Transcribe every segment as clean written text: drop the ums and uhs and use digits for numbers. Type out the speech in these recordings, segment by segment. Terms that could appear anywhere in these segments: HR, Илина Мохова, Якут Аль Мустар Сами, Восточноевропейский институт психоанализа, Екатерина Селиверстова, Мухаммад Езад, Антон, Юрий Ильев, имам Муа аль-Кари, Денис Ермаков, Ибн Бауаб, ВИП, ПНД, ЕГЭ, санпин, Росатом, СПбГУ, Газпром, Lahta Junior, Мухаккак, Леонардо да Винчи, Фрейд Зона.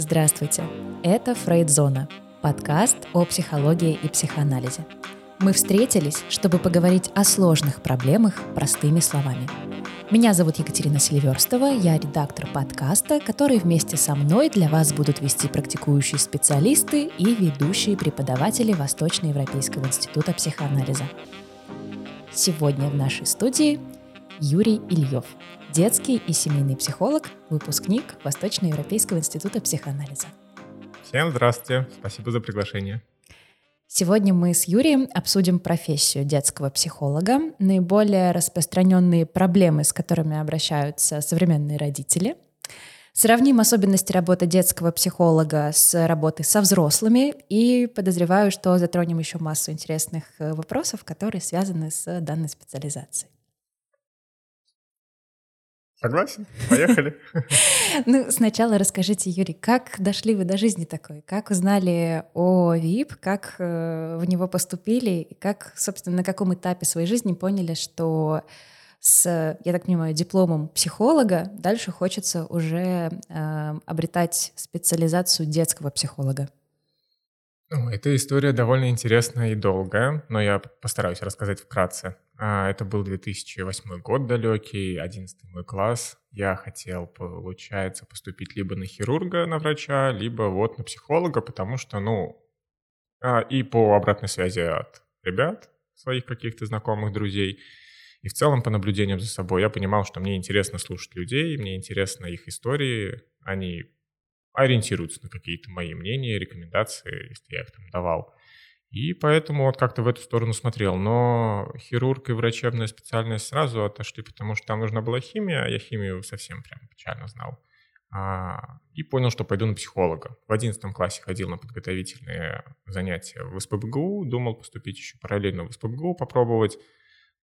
Здравствуйте! Это Фрейд Зона, подкаст о психологии и психоанализе. Мы встретились, чтобы поговорить о сложных проблемах простыми словами. Меня зовут Екатерина Селиверстова, я редактор подкаста, который вместе со мной для вас будут вести практикующие специалисты и ведущие преподаватели Восточноевропейского института психоанализа. Сегодня в нашей студии Юрий Ильев, детский и семейный психолог, выпускник Восточноевропейского института психоанализа. Всем здравствуйте, спасибо за приглашение. Сегодня мы с Юрием обсудим профессию детского психолога, наиболее распространенные проблемы, с которыми обращаются современные родители. Сравним особенности работы детского психолога с работой со взрослыми и подозреваю, что затронем еще массу интересных вопросов, которые связаны с данной специализацией. Согласен? Поехали. Ну, сначала расскажите, Юрий, как дошли вы до жизни такой? Как узнали о ВИП, как в него поступили, и как, собственно, на каком этапе своей жизни поняли, что с, я так понимаю, дипломом психолога дальше хочется уже обретать специализацию детского психолога? Эта история довольно интересная и долгая, но я постараюсь рассказать вкратце. Это был 2008 год далекий, 11 мой класс. Я хотел, получается, поступить либо на хирурга, на врача, либо вот на психолога, потому что, и по обратной связи от ребят, своих каких-то знакомых, друзей, и в целом по наблюдениям за собой я понимал, что мне интересно слушать людей, мне интересны их истории, они ориентируются на какие-то мои мнения, рекомендации, если я их там давал. И поэтому вот как-то в эту сторону смотрел. Но хирург и врачебная специальность сразу отошли, потому что там нужна была химия, а я химию совсем прям печально знал. И понял, что пойду на психолога. В 11 классе ходил на подготовительные занятия в СПбГУ, думал поступить еще параллельно в СПбГУ, попробовать.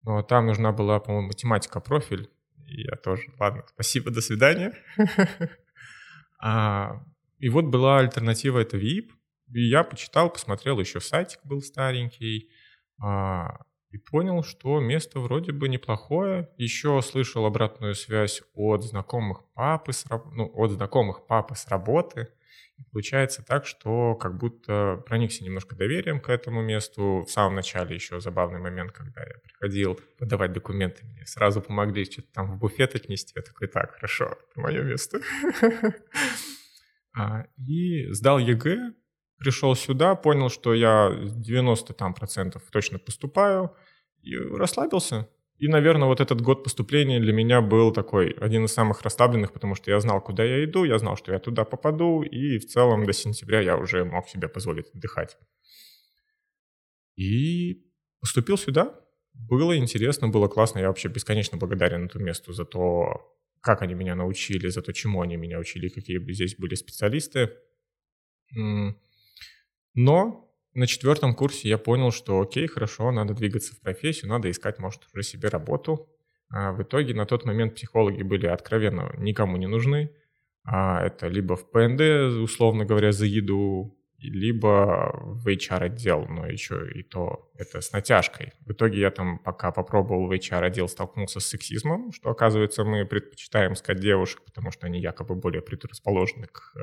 Но там нужна была, по-моему, математика, профиль. И я тоже, ладно, спасибо, до свидания. И вот была альтернатива, это ВИП. И я почитал, посмотрел, еще сайтик был старенький, и понял, что место вроде бы неплохое. Еще слышал обратную связь от знакомых папы с работы. И получается так, что как будто проникся немножко доверием к этому месту. В самом начале еще забавный момент, когда я приходил подавать документы, мне сразу помогли что-то там в буфет отнести. Я такой, так, хорошо, это мое место. И сдал ЕГЭ. Пришел сюда, понял, что я 90% точно поступаю, и расслабился. И, наверное, вот этот год поступления для меня был такой один из самых расслабленных, потому что я знал, куда я иду, я знал, что я туда попаду, и в целом до сентября я уже мог себе позволить отдыхать. И поступил сюда. Было интересно, было классно. Я вообще бесконечно благодарен этому месту за то, как они меня научили, за то, чему они меня учили, какие здесь были специалисты. Но на 4 курсе я понял, что окей, хорошо, надо двигаться в профессию, надо искать, может, уже себе работу. В итоге на тот момент психологи были откровенно никому не нужны. Это либо в ПНД, условно говоря, за еду, либо в HR-отдел, но еще и то это с натяжкой. В итоге я там, пока попробовал в HR-отдел, столкнулся с сексизмом, что, оказывается, мы предпочитаем искать девушек, потому что они якобы более предрасположены к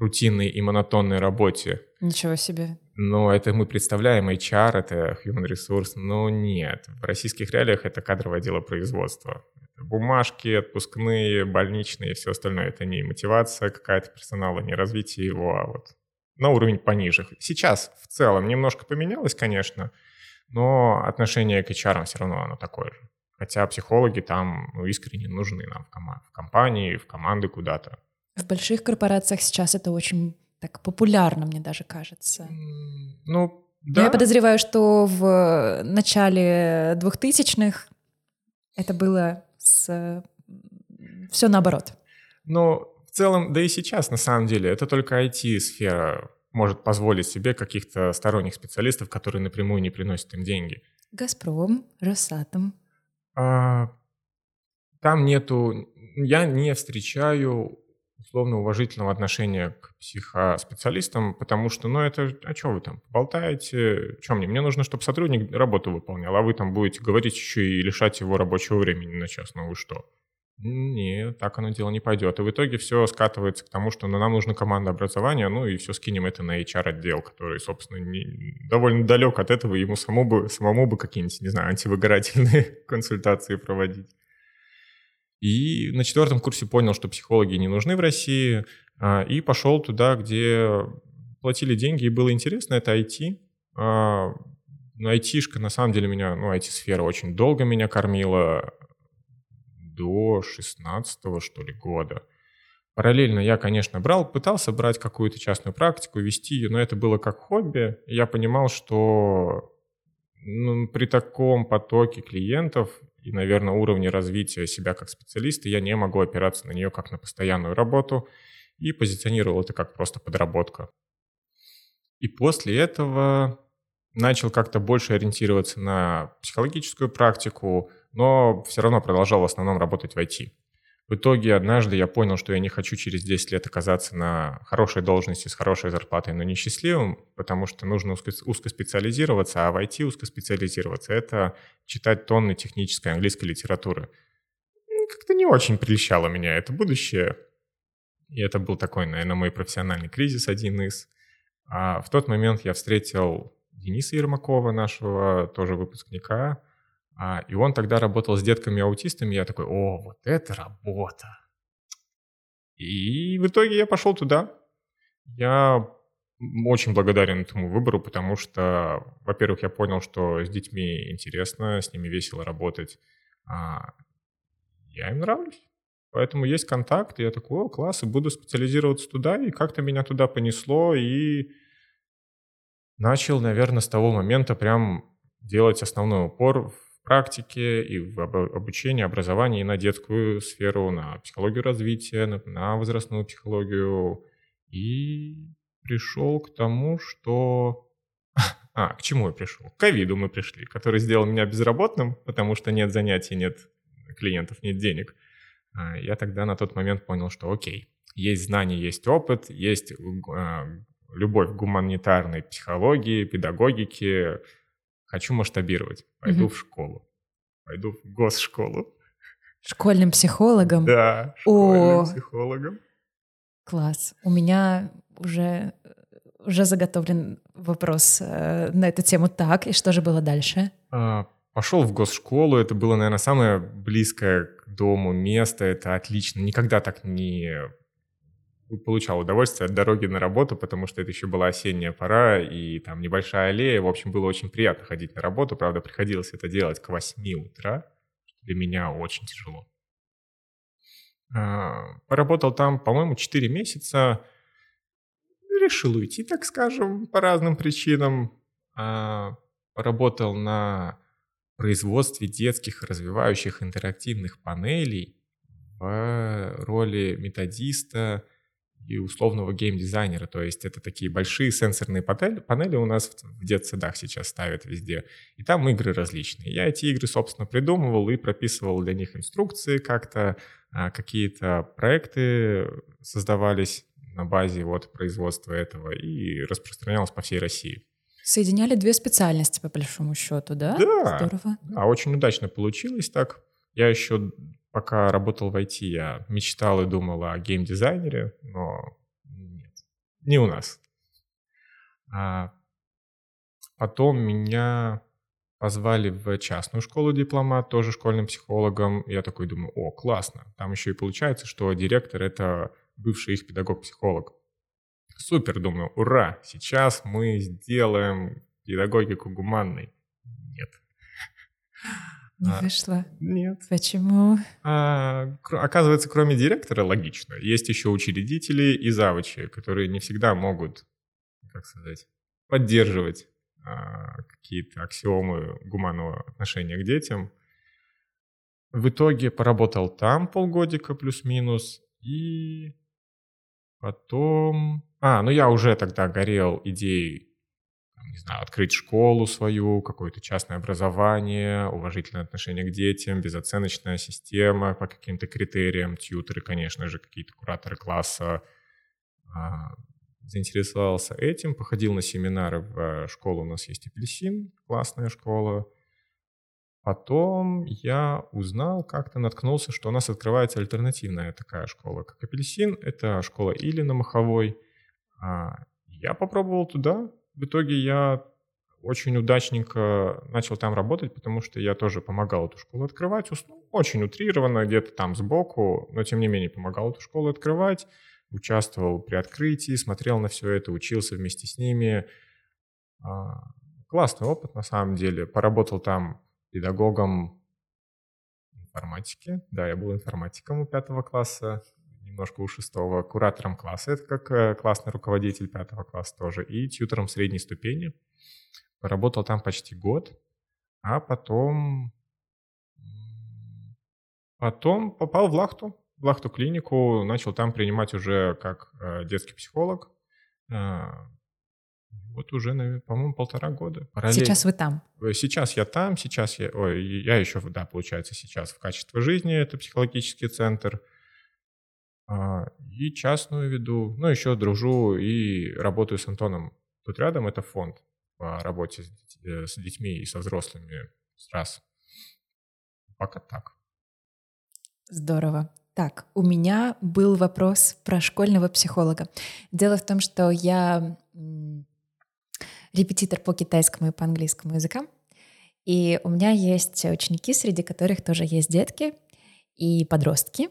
рутинной и монотонной работе. Ничего себе. Но это мы представляем, HR, это human resource, но нет. В российских реалиях это кадровое дело производства. Это бумажки, отпускные, больничные и все остальное. Это не мотивация какая-то персонала, не развитие его, а вот на уровень пониже. Сейчас в целом немножко поменялось, конечно, но отношение к HR все равно оно такое же. Хотя психологи там искренне нужны нам в компании, в команды куда-то. В больших корпорациях сейчас это очень так популярно, мне даже кажется. Да. Я подозреваю, что в начале 2000-х это было все наоборот. В целом, да и сейчас, на самом деле, это только IT-сфера может позволить себе каких-то сторонних специалистов, которые напрямую не приносят им деньги. «Газпром», «Росатом». Там нету... Я не встречаю условно уважительного отношения к психоспециалистам, потому что, это, а что вы там болтаете? Чё мне нужно, чтобы сотрудник работу выполнял, а вы там будете говорить еще и лишать его рабочего времени на час, ну вы что? Не, так оно дело не пойдет. И в итоге все скатывается к тому, что нам нужно командное образование, ну и все скинем это на HR-отдел, который, собственно, довольно далек от этого, ему самому бы какие-нибудь, не знаю, антивыгорательные консультации проводить. И на 4 курсе понял, что психологи не нужны в России, и пошел туда, где платили деньги, и было интересно, это IT. Но IT-шка, на самом деле, меня, IT-сфера очень долго меня кормила, до 16-го, что ли, года. Параллельно я, конечно, пытался брать какую-то частную практику, вести ее, но это было как хобби. Я понимал, что при таком потоке клиентов и, наверное, уровне развития себя как специалиста я не могу опираться на нее как на постоянную работу и позиционировал это как просто подработка. И после этого начал как-то больше ориентироваться на психологическую практику, но все равно продолжал в основном работать в IT. В итоге однажды я понял, что я не хочу через 10 лет оказаться на хорошей должности с хорошей зарплатой, но несчастливым, потому что нужно узкоспециализироваться, а в IT узкоспециализироваться — это читать тонны технической английской литературы. Как-то не очень прельщало меня это будущее. И это был такой, наверное, мой профессиональный кризис один из. А в тот момент я встретил Дениса Ермакова, нашего тоже выпускника, и он тогда работал с детками-аутистами, я такой: о, вот это работа. И в итоге я пошел туда. Я очень благодарен этому выбору, потому что, во-первых, я понял, что с детьми интересно, с ними весело работать. Я им нравлюсь. Поэтому есть контакт, и я такой: о, класс, и буду специализироваться туда. И как-то меня туда понесло, и начал, наверное, с того момента прям делать основной упор в практике и в обучении, образовании, и на детскую сферу, на психологию развития, на возрастную психологию. И пришел к тому, что... к чему я пришел? К ковиду мы пришли, который сделал меня безработным, потому что нет занятий, нет клиентов, нет денег. Я тогда на тот момент понял, что окей, есть знания, есть опыт, есть любовь к гуманитарной психологии, педагогике. Хочу масштабировать. Пойду в школу. Пойду в госшколу. Школьным психологом? Да, школьным психологом. Класс. У меня уже заготовлен вопрос на эту тему. Так, и что же было дальше? Пошел в госшколу. Это было, наверное, самое близкое к дому место. Это отлично. Никогда так не получал удовольствие от дороги на работу, потому что это еще была осенняя пора, и там небольшая аллея. В общем, было очень приятно ходить на работу. Правда, приходилось это делать к 8 утра. Для меня очень тяжело. Поработал там, по-моему, 4 месяца. Решил уйти, так скажем, по разным причинам. Поработал на производстве детских развивающих интерактивных панелей в роли методиста и условного геймдизайнера. То есть это такие большие сенсорные панели у нас в детсадах сейчас ставят везде. И там игры различные. Я эти игры, собственно, придумывал и прописывал для них инструкции как-то. Какие-то проекты создавались на базе вот производства этого и распространялось по всей России. Соединяли две специальности, по большому счету, да? Да. Здорово. Да, очень удачно получилось так. Я еще... Пока работал в IT, я мечтал и думал о геймдизайнере, но нет, не у нас. Потом меня позвали в частную школу «Дипломат», тоже школьным психологом. Я такой думаю: о, классно. Там еще и получается, что директор — это бывший их педагог-психолог. Супер, думаю, ура, сейчас мы сделаем педагогику гуманной. Нет. Не вышло? Нет. Почему? Оказывается, кроме директора, логично, есть еще учредители и завучи, которые не всегда могут, поддерживать какие-то аксиомы гуманного отношения к детям. В итоге поработал там полгодика плюс-минус, и потом... я уже тогда горел идеей, не знаю, открыть школу свою, какое-то частное образование, уважительное отношение к детям, безоценочная система по каким-то критериям, тьютеры, конечно же, какие-то кураторы класса. Заинтересовался этим, походил на семинары в школу, у нас есть «Апельсин», классная школа. Потом я узнал, как-то наткнулся, что у нас открывается альтернативная такая школа, как «Апельсин». Это школа Илины Моховой. Я попробовал туда. В итоге я очень удачненько начал там работать, потому что я тоже помогал эту школу открывать. Очень утрированно, где-то там сбоку, но тем не менее помогал эту школу открывать. Участвовал при открытии, смотрел на все это, учился вместе с ними. Классный опыт на самом деле. Поработал там педагогом информатики. Да, я был информатиком у 5 класса, немножко у 6, куратором класса, это как классный руководитель 5 класса тоже, и тьютором средней ступени. Поработал там почти год, а потом попал в Лахту клинику, начал там принимать уже как детский психолог. Вот уже, наверное, по-моему, 1,5 года. Параллель. Сейчас вы там? Сейчас я там, сейчас в «Качество жизни», это психологический центр, и частную веду, еще дружу и работаю с Антоном. Тут рядом это фонд по работе с детьми и со взрослыми раз. Пока так. Здорово. Так, у меня был вопрос про школьного психолога. Дело в том, что я репетитор по китайскому и по английскому языкам, и у меня есть ученики, среди которых тоже есть детки и подростки.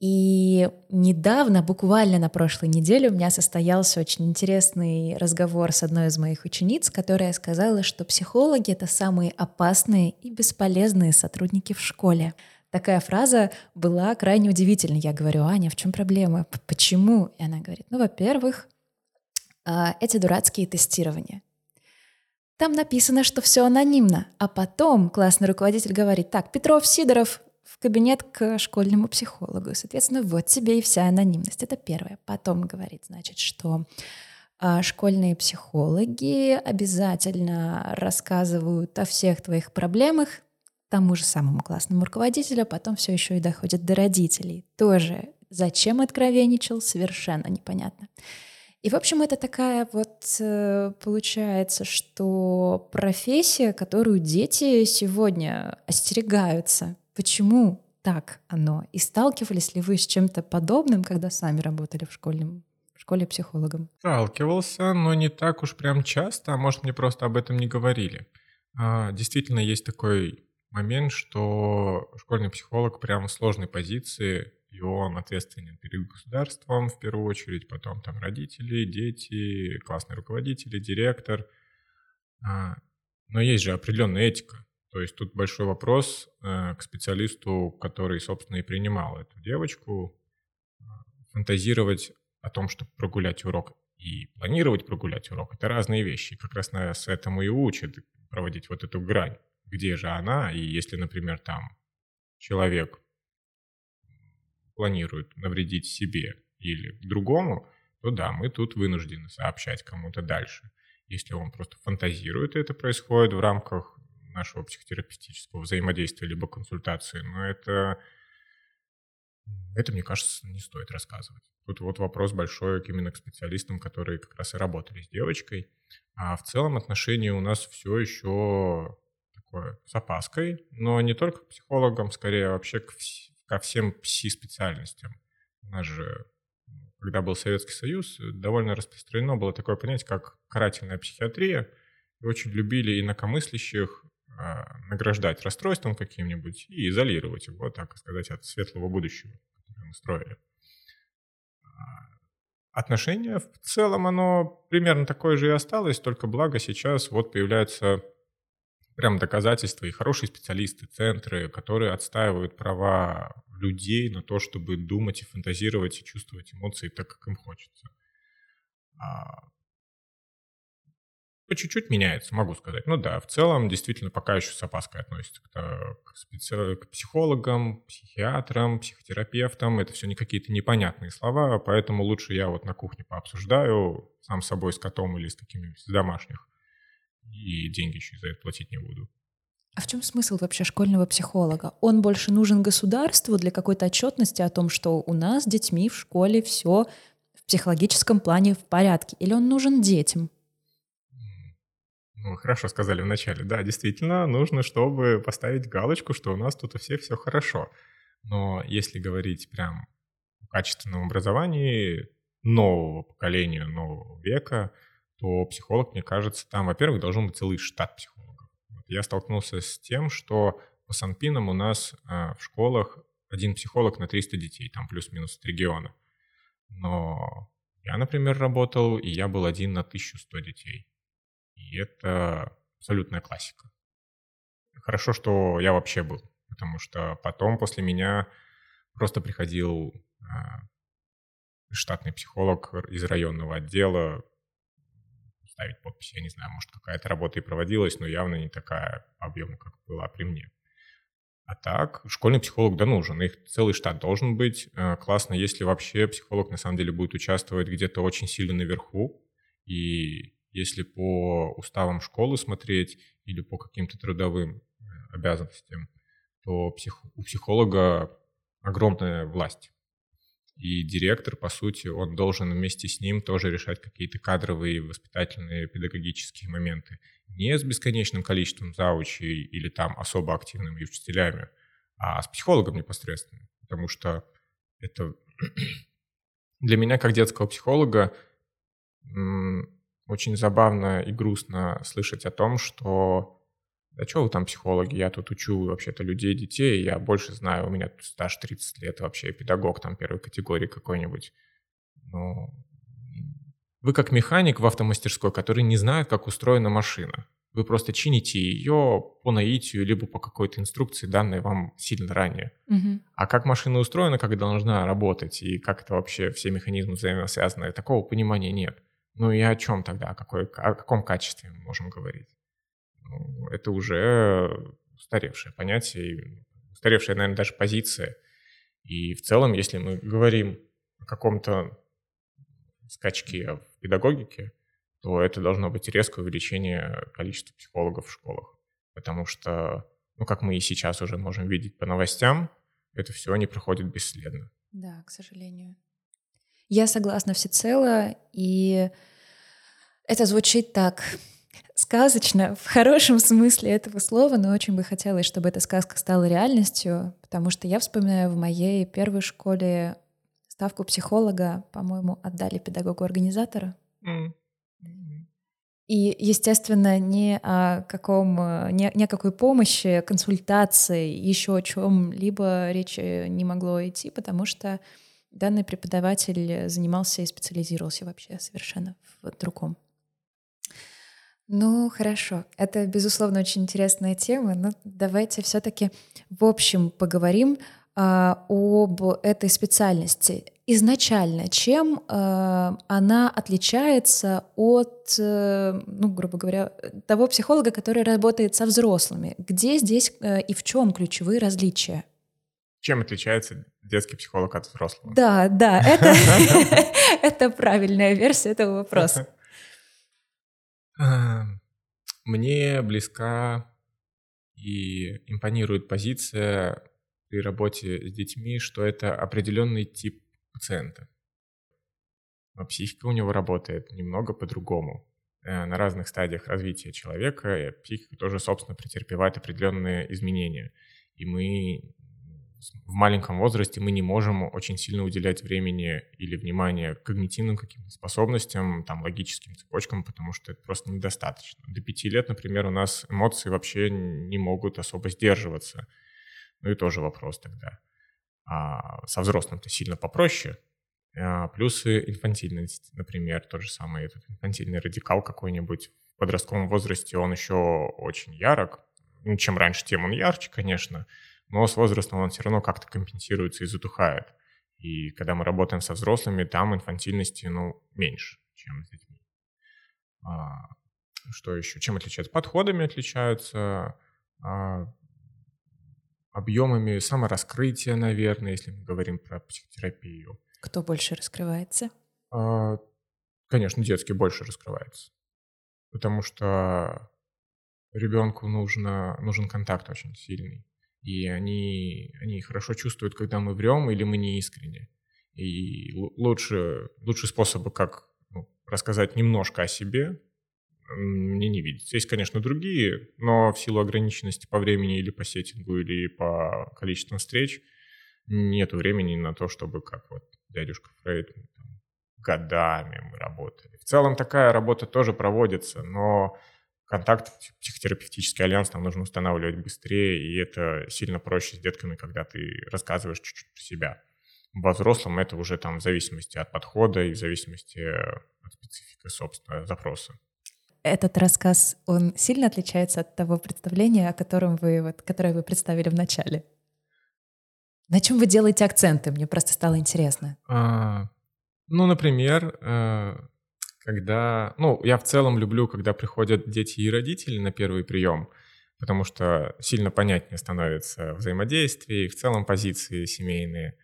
И недавно, буквально на прошлой неделе, у меня состоялся очень интересный разговор с одной из моих учениц, которая сказала, что психологи — это самые опасные и бесполезные сотрудники в школе. Такая фраза была крайне удивительной. Я говорю: «Аня, в чем проблема? Почему?» И она говорит: во-первых, эти дурацкие тестирования. Там написано, что все анонимно, а потом классный руководитель говорит: так, Петров, Сидоров, в кабинет к школьному психологу. Соответственно, вот тебе и вся анонимность. Это первое. Потом говорит, значит, что школьные психологи обязательно рассказывают о всех твоих проблемах тому же самому классному руководителю, а потом все еще и доходит до родителей. Тоже зачем откровенничал, совершенно непонятно. И, в общем, это такая вот, получается, что профессия, которую дети сегодня остерегаются. Почему так оно? И сталкивались ли вы с чем-то подобным, когда сами работали в школе психологом? Сталкивался, но не так уж прям часто, а может, мне просто об этом не говорили. Действительно, есть такой момент, что школьный психолог прям в сложной позиции, и он ответственен перед государством в первую очередь, потом там родители, дети, классные руководители, директор. Но есть же определенная этика. То есть тут большой вопрос к специалисту, который, собственно, и принимал эту девочку. Фантазировать о том, чтобы прогулять урок, и планировать прогулять урок — это разные вещи. И как раз нас этому и учат проводить вот эту грань. Где же она? И если, например, там человек планирует навредить себе или другому, то да, мы тут вынуждены сообщать кому-то дальше. Если он просто фантазирует, и это происходит в рамках нашего психотерапевтического взаимодействия либо консультации, но это, мне кажется, не стоит рассказывать. Тут вот вопрос большой именно к специалистам, которые как раз и работали с девочкой. А в целом отношение у нас все еще такое с опаской, но не только к психологам, скорее вообще ко всем пси-специальностям. У нас же, когда был Советский Союз, довольно распространено было такое понятие, как карательная психиатрия. И очень любили инакомыслящих награждать расстройством каким-нибудь и изолировать его, так сказать, от светлого будущего, которое мы строили. Отношение в целом, оно примерно такое же и осталось, только благо сейчас вот появляются прям доказательства и хорошие специалисты, центры, которые отстаивают права людей на то, чтобы думать и фантазировать, и чувствовать эмоции так, как им хочется. По чуть-чуть меняется, могу сказать. В целом действительно пока еще с опаской относится к психологам, психиатрам, психотерапевтам. Это все не какие-то непонятные слова, поэтому лучше я вот на кухне пообсуждаю сам с собой, с котом или с какими-нибудь домашних, и деньги еще за это платить не буду. А в чем смысл вообще школьного психолога? Он больше нужен государству для какой-то отчетности о том, что у нас с детьми в школе все в психологическом плане в порядке? Или он нужен детям? Вы хорошо сказали вначале. Да, действительно, нужно, чтобы поставить галочку, что у нас тут у всех все хорошо. Но если говорить прям о качественном образовании нового поколения, нового века, то психолог, мне кажется, там, во-первых, должен быть целый штат психологов. Вот я столкнулся с тем, что по санпинам у нас в школах один психолог на 300 детей, там плюс-минус от региона. Но я, например, работал, и я был один на 1100 детей. И это абсолютная классика. Хорошо, что я вообще был, потому что потом после меня просто приходил штатный психолог из районного отдела ставить подпись. Я не знаю, может, какая-то работа и проводилась, но явно не такая объемная, как была при мне. А так, школьный психолог, да, нужен. Их целый штат должен быть. Классно, если вообще психолог, на самом деле, будет участвовать где-то очень сильно наверху. И если по уставам школы смотреть или по каким-то трудовым обязанностям, то у психолога огромная власть. И директор, по сути, он должен вместе с ним тоже решать какие-то кадровые, воспитательные, педагогические моменты. Не с бесконечным количеством заучей или там особо активными учителями, а с психологом непосредственно. Потому что это для меня, как детского психолога, очень забавно и грустно слышать о том, что «Да что вы там, психологи, я тут учу вообще-то людей, детей, я больше знаю, у меня тут стаж 30 лет, вообще педагог там первой категории какой-нибудь». Но вы как механик в автомастерской, который не знает, как устроена машина. Вы просто чините ее по наитию, либо по какой-то инструкции, данной вам сильно ранее. Угу. А как машина устроена, как должна работать, и как это вообще все механизмы взаимосвязаны, такого понимания нет. Ну и о чем тогда, о каком качестве мы можем говорить? Ну, это уже устаревшее понятие, устаревшая, наверное, даже позиция. И в целом, если мы говорим о каком-то скачке в педагогике, то это должно быть резкое увеличение количества психологов в школах. Потому что, ну, как мы и сейчас уже можем видеть по новостям, это все не проходит бесследно. Да, к сожалению. Я согласна всецело, и это звучит так сказочно, в хорошем смысле этого слова, но очень бы хотелось, чтобы эта сказка стала реальностью, потому что я вспоминаю, в моей первой школе ставку психолога, по-моему, отдали педагогу-организатору. И, естественно, ни о какой помощи, консультации, еще о чем-либо речи не могло идти, потому что данный преподаватель занимался и специализировался вообще совершенно в другом. Ну, хорошо. Это, безусловно, очень интересная тема, но давайте все-таки в общем поговорим об этой специальности. Изначально, чем она отличается от, грубо говоря, того психолога, который работает со взрослыми? Где здесь и в чем ключевые различия? Чем отличается детский психолог от взрослого? Да, это правильная версия этого вопроса. Мне близка и импонирует позиция при работе с детьми, что это определенный тип пациента. Но психика у него работает немного по-другому. На разных стадиях развития человека психика тоже, собственно, претерпевает определенные изменения. И в маленьком возрасте мы не можем очень сильно уделять времени или внимания когнитивным каким-то способностям, там, логическим цепочкам, потому что это просто недостаточно. До 5 лет, например, у нас эмоции вообще не могут особо сдерживаться. Ну и тоже вопрос тогда. Со взрослым-то сильно попроще. Плюсы инфантильность, например, тот же самый этот инфантильный радикал какой-нибудь. В подростковом возрасте он еще очень ярок. Чем раньше, тем он ярче, конечно. Но с возрастом он все равно как-то компенсируется и затухает. И когда мы работаем со взрослыми, там инфантильности, меньше, чем с детьми. Что еще? Чем отличаются? Подходами отличаются, объемами самораскрытия, наверное, если мы говорим про психотерапию. Кто больше раскрывается? Конечно, детский больше раскрывается. Потому что ребенку нужен контакт очень сильный. И они хорошо чувствуют, когда мы врем или мы не искренне. И лучший способ, как рассказать немножко о себе, мне не видится. Есть, конечно, другие, но в силу ограниченности по времени или по сеттингу, или по количеству встреч нет времени на то, чтобы, как вот дядюшка Фрейд, годами мы работали. В целом такая работа тоже проводится, но контакт психотерапевтический альянс нам нужно устанавливать быстрее, и это сильно проще с детками, когда ты рассказываешь чуть-чуть про себя. Во взрослом это уже там в зависимости от подхода и в зависимости от специфики, собственно, запроса. Этот рассказ, он сильно отличается от того представления, о котором вы, вот, которое вы представили в начале? На чем вы делаете акценты? Мне просто стало интересно. Например, когда... я в целом люблю, когда приходят дети и родители на первый прием, потому что сильно понятнее становится взаимодействие и в целом позиции семейные.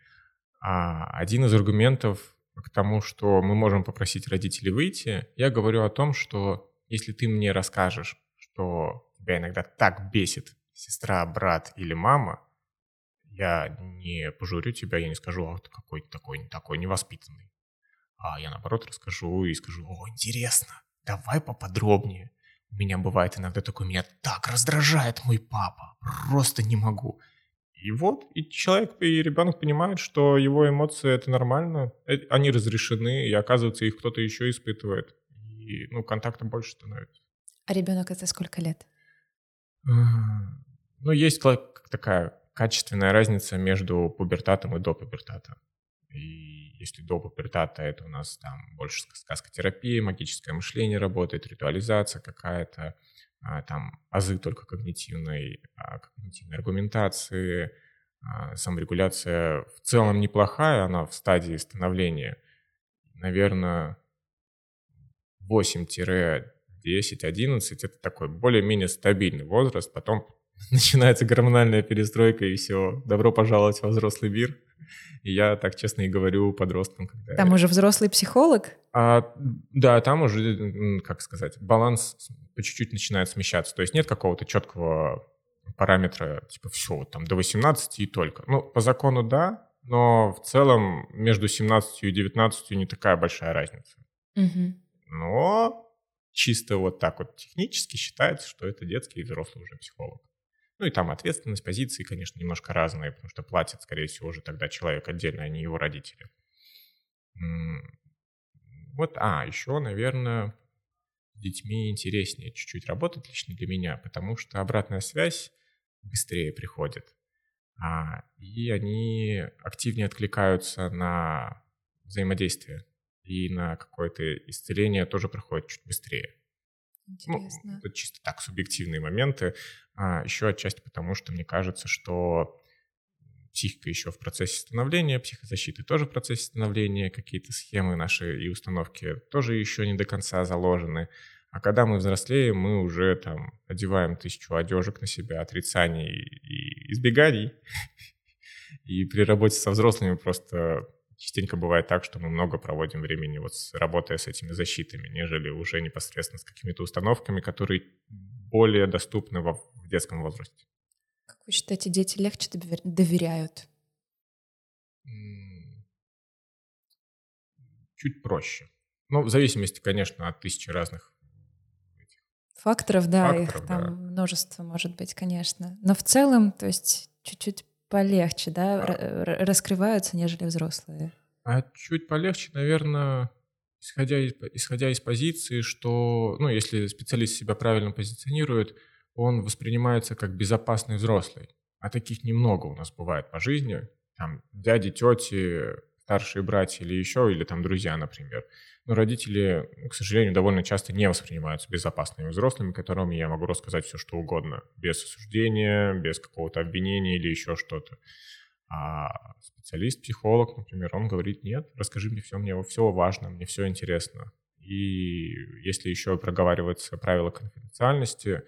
А один из аргументов к тому, что мы можем попросить родителей выйти, я говорю о том, что если ты мне расскажешь, что тебя иногда так бесит сестра, брат или мама, я не пожурю тебя, я не скажу, а ты какой-то такой, не такой, невоспитанный. А я, наоборот, расскажу и скажу, о, интересно, давай поподробнее. У меня бывает иногда такое, меня так раздражает мой папа, просто не могу. И вот, и человек, и ребенок понимает, что его эмоции – это нормально, они разрешены, и, оказывается, их кто-то еще испытывает. И, контакта больше становится. А ребенок это сколько лет? Есть такая качественная разница между пубертатом и до пубертата. И если до пубертата – это у нас там больше сказкотерапия, магическое мышление работает, ритуализация какая-то, там азы только когнитивной аргументации, саморегуляция в целом неплохая, она в стадии становления. Наверное, 8-10-11 – это такой более-менее стабильный возраст, потом начинается гормональная перестройка, и все, добро пожаловать во взрослый мир. И я так честно и говорю подросткам. Когда там уже взрослый психолог? Да, там уже, баланс по чуть-чуть начинает смещаться. То есть нет какого-то четкого параметра, все, там до 18 и только. По закону да, но в целом между 17 и 19 не такая большая разница. Угу. Но чисто вот так вот технически считается, что это детский и взрослый уже психолог. И там ответственность, позиции, конечно, немножко разные, потому что платят, скорее всего, уже тогда человек отдельно, а не его родители. Еще, наверное, с детьми интереснее чуть-чуть работать лично для меня, потому что обратная связь быстрее приходит, и они активнее откликаются на взаимодействие, и на какое-то исцеление тоже проходит чуть быстрее. Интересно. Это чисто так, субъективные моменты. Еще отчасти потому, что мне кажется, что психика еще в процессе становления, психозащита тоже в процессе становления, какие-то схемы наши и установки тоже еще не до конца заложены. А когда мы взрослеем, мы уже там одеваем 1000 одежек на себя, отрицаний и избеганий. И при работе со взрослыми просто... Частенько бывает так, что мы много проводим времени, работая с этими защитами, нежели уже непосредственно с какими-то установками, которые более доступны в детском возрасте. Как вы считаете, дети легче доверяют? Чуть проще. В зависимости, конечно, от тысячи разных факторов, их там множество может быть, конечно. Но в целом, то есть чуть-чуть полегче, раскрываются, нежели взрослые? А чуть полегче, наверное, исходя из позиции, что, если специалист себя правильно позиционирует, он воспринимается как безопасный взрослый. А таких немного у нас бывает по жизни. Там дяди, тети, старшие братья или там друзья, например. Но родители, к сожалению, довольно часто не воспринимаются безопасными взрослыми, которым я могу рассказать все, что угодно, без осуждения, без какого-то обвинения или еще что-то. А специалист, психолог, например, он говорит, нет, расскажи мне все, мне все важно, мне все интересно. И если еще проговариваются правила конфиденциальности,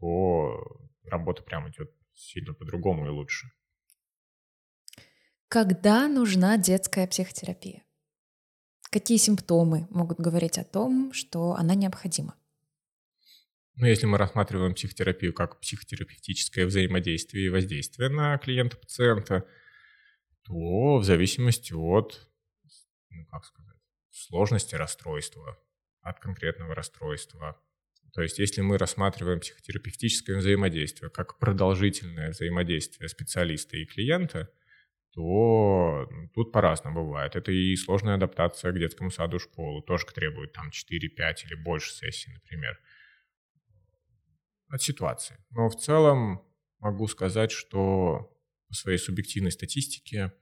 то работа прям идет сильно по-другому и лучше. Когда нужна детская психотерапия? Какие симптомы могут говорить о том, что она необходима? Если мы рассматриваем психотерапию как психотерапевтическое взаимодействие и воздействие на клиента-пациента, то в зависимости от, сложности расстройства, от конкретного расстройства, То есть если мы рассматриваем психотерапевтическое взаимодействие как продолжительное взаимодействие специалиста и клиента, то тут по-разному бывает. Это и сложная адаптация к детскому саду, школу, тоже требует там 4-5 или больше сессий, например, от ситуации. Но в целом могу сказать, что по своей субъективной статистике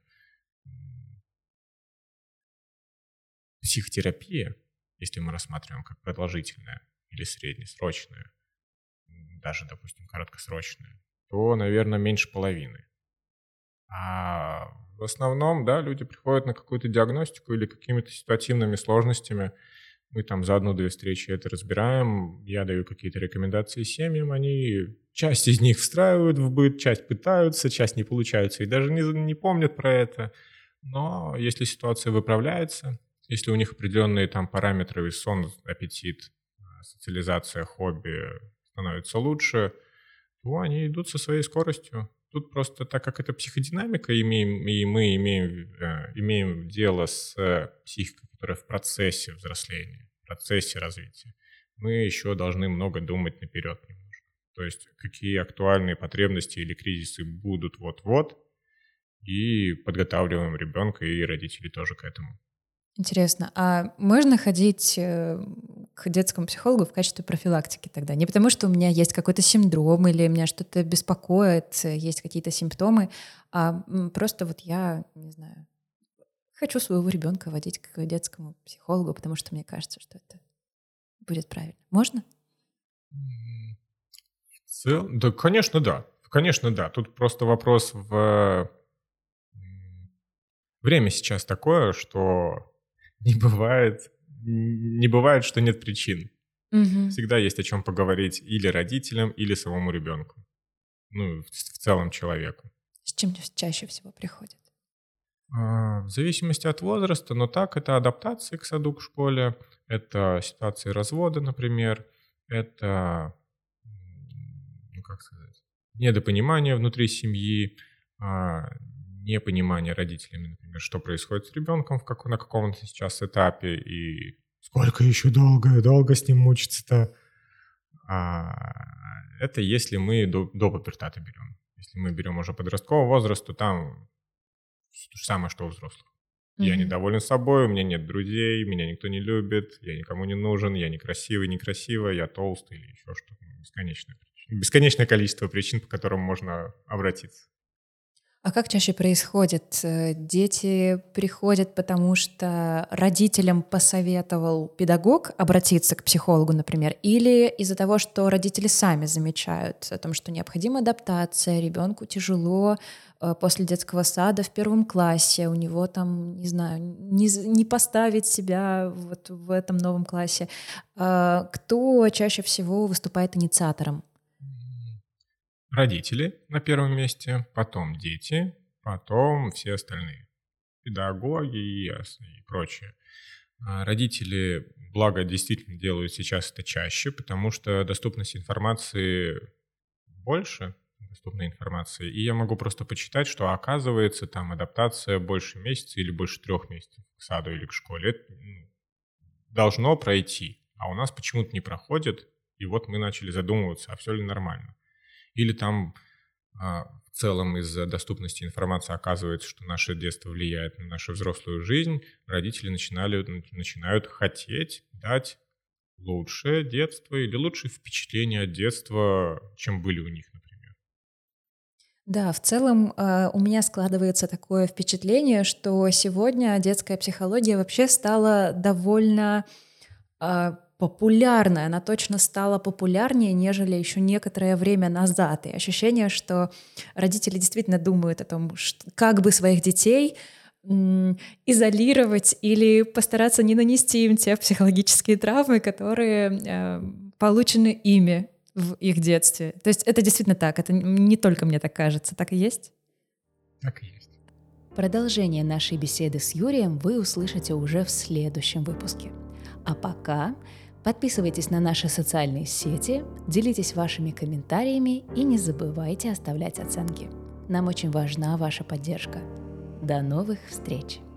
психотерапия, если мы рассматриваем как продолжительное или среднесрочное, даже, допустим, краткосрочное, то, наверное, меньше половины. А в основном, да, люди приходят на какую-то диагностику или какими-то ситуативными сложностями. Мы там за одну-две встречи это разбираем, я даю какие-то рекомендации семьям, они часть из них встраивают в быт, часть пытаются, часть не получаются и даже не помнят про это. Но если ситуация выправляется, если у них определенные там параметры, сон, аппетит, социализация, хобби становятся лучше, то они идут со своей скоростью. Тут просто так как это психодинамика, и мы имеем дело с психикой, которая в процессе взросления, в процессе развития, мы еще должны много думать наперед немножко. То есть какие актуальные потребности или кризисы будут вот-вот, и подготавливаем ребенка и родителей тоже к этому. Интересно, а можно ходить к детскому психологу в качестве профилактики тогда? Не потому, что у меня есть какой-то синдром или меня что-то беспокоит, есть какие-то симптомы, а просто вот я, не знаю, хочу своего ребенка водить к детскому психологу, потому что мне кажется, что это будет правильно. Можно? Да, конечно, да. Конечно, да. Тут просто вопрос в... Время сейчас такое, что... Не бывает, что нет причин. Угу. Всегда есть о чем поговорить или родителям, или самому ребенку. Ну, в целом человеку. С чем чаще всего приходит? В зависимости от возраста, но так, это адаптации к саду, к школе, это ситуации развода, например, это, недопонимание внутри семьи, непонимание родителями, например, что происходит с ребенком, на каком-то сейчас этапе, и сколько еще долго с ним мучиться-то. Это если мы до пубертата берем. Если мы берем уже подростковый возраст, то там то же самое, что у взрослых. Mm-hmm. Я недоволен собой, у меня нет друзей, меня никто не любит, я никому не нужен, я некрасивая, я толстый или еще что-то. Бесконечное количество причин, по которым можно обратиться. А как чаще происходит? Дети приходят, потому что родителям посоветовал педагог обратиться к психологу, например, или из-за того, что родители сами замечают о том, что необходима адаптация, ребенку тяжело после детского сада в первом классе, у него там, не знаю, не поставить себя вот в этом новом классе. Кто чаще всего выступает инициатором? Родители на первом месте, потом дети, потом все остальные. Педагоги и прочее. Родители, благо, действительно делают сейчас это чаще, потому что доступность информации больше, доступной информации. И я могу просто почитать, что оказывается там адаптация больше месяца или больше 3 месяцев к саду или к школе. Это должно пройти, а у нас почему-то не проходит. И вот мы начали задумываться, а все ли нормально. Или там в целом из-за доступности информации оказывается, что наше детство влияет на нашу взрослую жизнь, родители начинают хотеть дать лучшее детство или лучшие впечатления от детства, чем были у них, например. Да, в целом у меня складывается такое впечатление, что сегодня детская психология вообще стала довольно... популярная, она точно стала популярнее, нежели еще некоторое время назад. И ощущение, что родители действительно думают о том, как бы своих детей изолировать или постараться не нанести им те психологические травмы, которые получены ими в их детстве. То есть это действительно так, это не только мне так кажется. Так и есть? Так и есть. Продолжение нашей беседы с Юрием вы услышите уже в следующем выпуске. А пока... Подписывайтесь на наши социальные сети, делитесь вашими комментариями и не забывайте оставлять оценки. Нам очень важна ваша поддержка. До новых встреч!